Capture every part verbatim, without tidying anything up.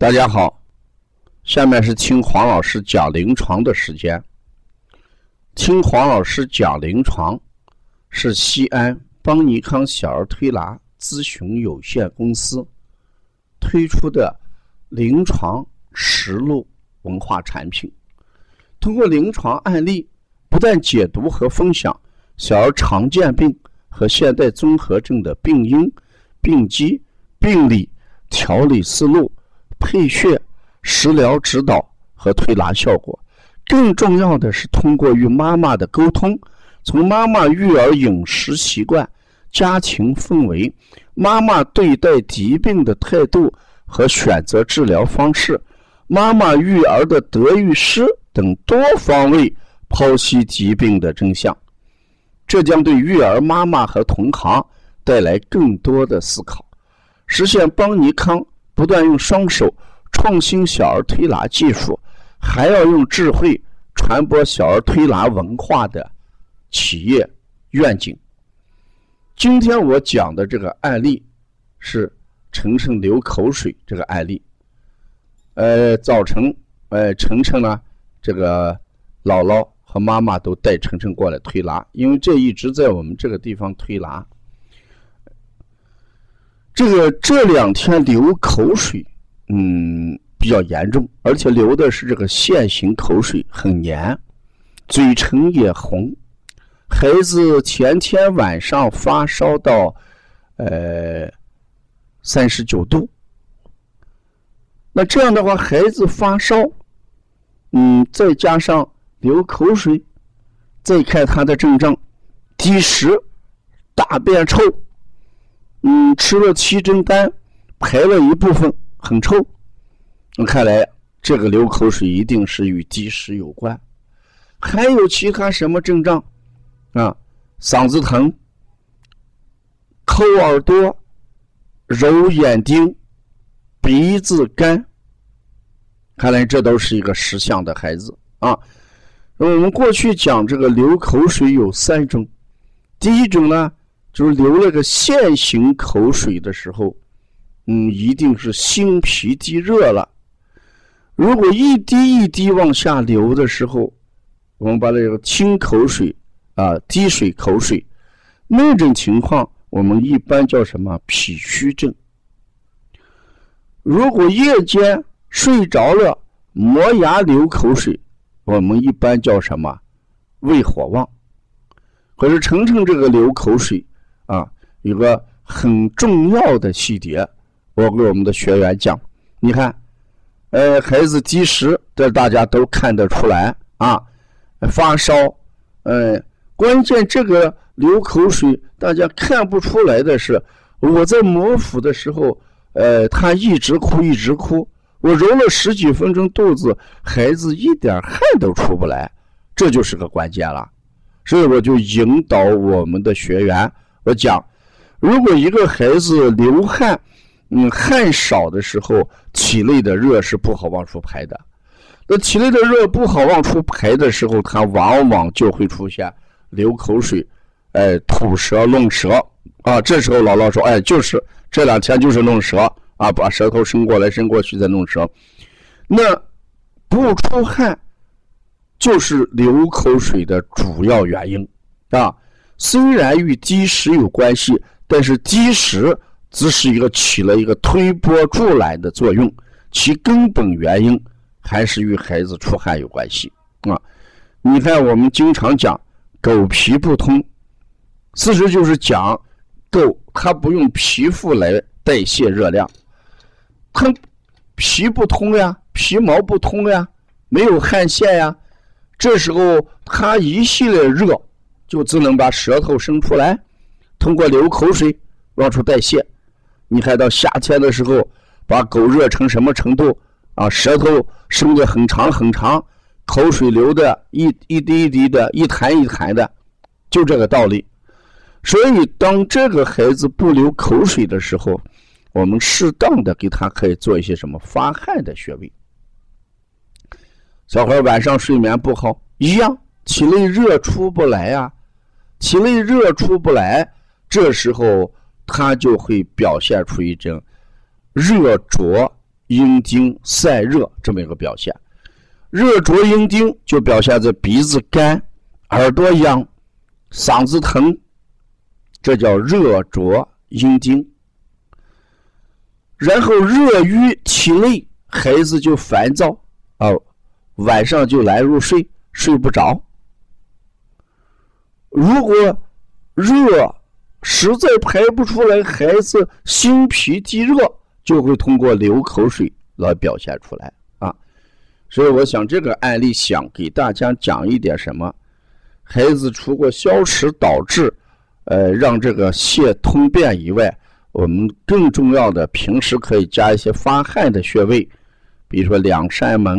大家好，下面是听黄老师讲临床的时间。听黄老师讲临床是西安邦尼康小儿推拿咨询有限公司推出的临床实录文化产品，通过临床案例不断解读和分享小儿常见病和现代综合症的病因、病机、病理、调理思路、配穴、食疗指导和推拿效果，更重要的是通过与妈妈的沟通，从妈妈育儿饮食习惯、家庭氛围、妈妈对待疾病的态度和选择治疗方式、妈妈育儿的得与失等多方位剖析疾病的真相，这将对育儿妈妈和同行带来更多的思考，实现邦尼康不断用双手创新小儿推拿技术，还要用智慧传播小儿推拿文化的企业愿景。今天我讲的这个案例是晨晨流口水这个案例。呃，早晨，呃，晨晨呢，这个姥姥和妈妈都带晨晨过来推拿，因为这一直在我们这个地方推拿。这个这两天流口水嗯，比较严重，而且流的是这个线形口水，很黏，嘴唇也红。孩子前天晚上发烧到呃三十九度，那这样的话孩子发烧嗯，再加上流口水，再看他的症状，积食、大便臭，嗯，吃了七珍丹，排了一部分，很臭。看来这个流口水一定是与积食有关。还有其他什么症状啊？嗓子疼，抠耳朵，揉眼睛，鼻子干。看来这都是一个识相的孩子啊。我们过去讲这个流口水有三种，第一种呢，就是流了个线形口水的时候，嗯，一定是心脾积热了。如果一滴一滴往下流的时候，我们把这个清口水啊、滴水口水，那种情况我们一般叫什么？脾虚症。如果夜间睡着了磨牙流口水，我们一般叫什么？胃火旺。可是晨晨这个流口水啊，有个很重要的细节，我给我们的学员讲，你看，呃，孩子积食，这大家都看得出来啊，发烧，呃，关键这个流口水大家看不出来的是，我在摩腹的时候，呃，他一直哭一直哭，我揉了十几分钟肚子，孩子一点汗都出不来，这就是个关键了。所以我就引导我们的学员，我讲，如果一个孩子流汗，嗯，汗少的时候，体内的热是不好往出排的。那体内的热不好往出排的时候，它往往就会出现流口水，哎，吐舌、弄舌啊。这时候姥姥说：“哎，就是这两天就是弄舌啊，把舌头伸过来、伸过去再弄舌。”那不出汗就是流口水的主要原因啊。虽然与积食有关系，但是积食只是一个起了一个推波助澜的作用，其根本原因还是与孩子出汗有关系啊。你看我们经常讲狗皮不通，事实就是讲狗它不用皮肤来代谢热量，它皮不通呀，皮毛不通呀，没有汗腺呀，这时候它一系列热就只能把舌头伸出来，通过流口水往出代谢。你看到夏天的时候把狗热成什么程度啊？舌头伸得很长很长，口水流的一一滴一滴的，一弹一弹的，就这个道理。所以当这个孩子不流口水的时候，我们适当的给他可以做一些什么发汗的穴位。小孩晚上睡眠不好一样，体内热出不来啊，体内热出不来，这时候他就会表现出一种热灼阴经晒热这么一个表现。热灼阴经就表现着鼻子干、耳朵痒、嗓子疼，这叫热灼阴经。然后热于体内，孩子就烦躁啊、呃，晚上就来入睡，睡不着。如果热实在排不出来，孩子心脾积热，就会通过流口水来表现出来啊。所以我想这个案例想给大家讲一点什么，孩子除过消食导滞，呃，让这个泄通便以外，我们更重要的平时可以加一些发汗的穴位，比如说两扇门、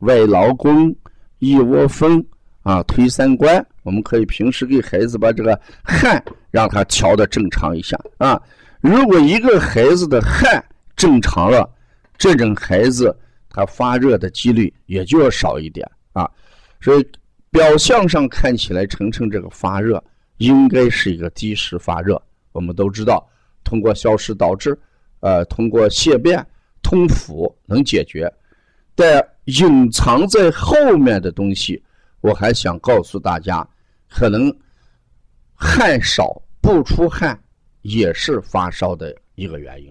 外劳宫、一窝蜂啊、推三关，我们可以平时给孩子把这个汗让他调的正常一下啊。如果一个孩子的汗正常了，这种孩子他发热的几率也就要少一点啊。所以表象上看起来，晨晨这个发热应该是一个积食发热。我们都知道，通过消食导滞，呃，通过泄便、通腑能解决，但隐藏在后面的东西。我还想告诉大家，可能汗少不出汗也是发烧的一个原因。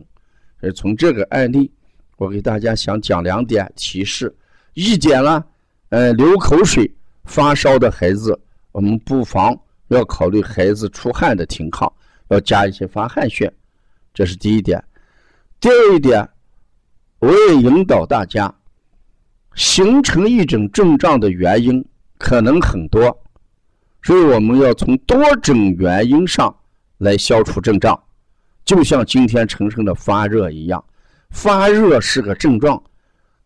所以从这个案例，我给大家想讲两点提示。一点呢，呃，流口水发烧的孩子，我们不妨要考虑孩子出汗的情况，要加一些发汗穴，这是第一点。第二一点，我也引导大家，形成一种症状的原因可能很多，所以我们要从多种原因上来消除症状。就像今天晨晨的发热一样，发热是个症状，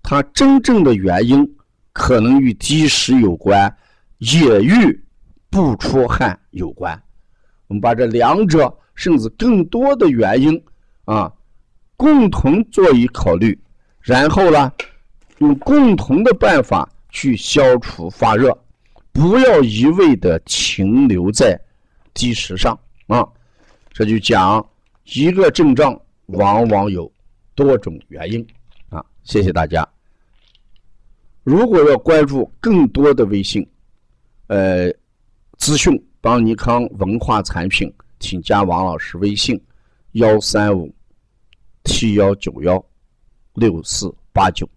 它真正的原因可能与积食有关，也与不出汗有关。我们把这两者甚至更多的原因啊，共同做以考虑，然后呢，用共同的办法去消除发热。不要一味的停留在积食上啊！这就讲一个症状往往有多种原因啊！谢谢大家。如果要关注更多的微信呃资讯，邦尼康文化产品，请加王老师微信幺三五七幺九幺六四八九。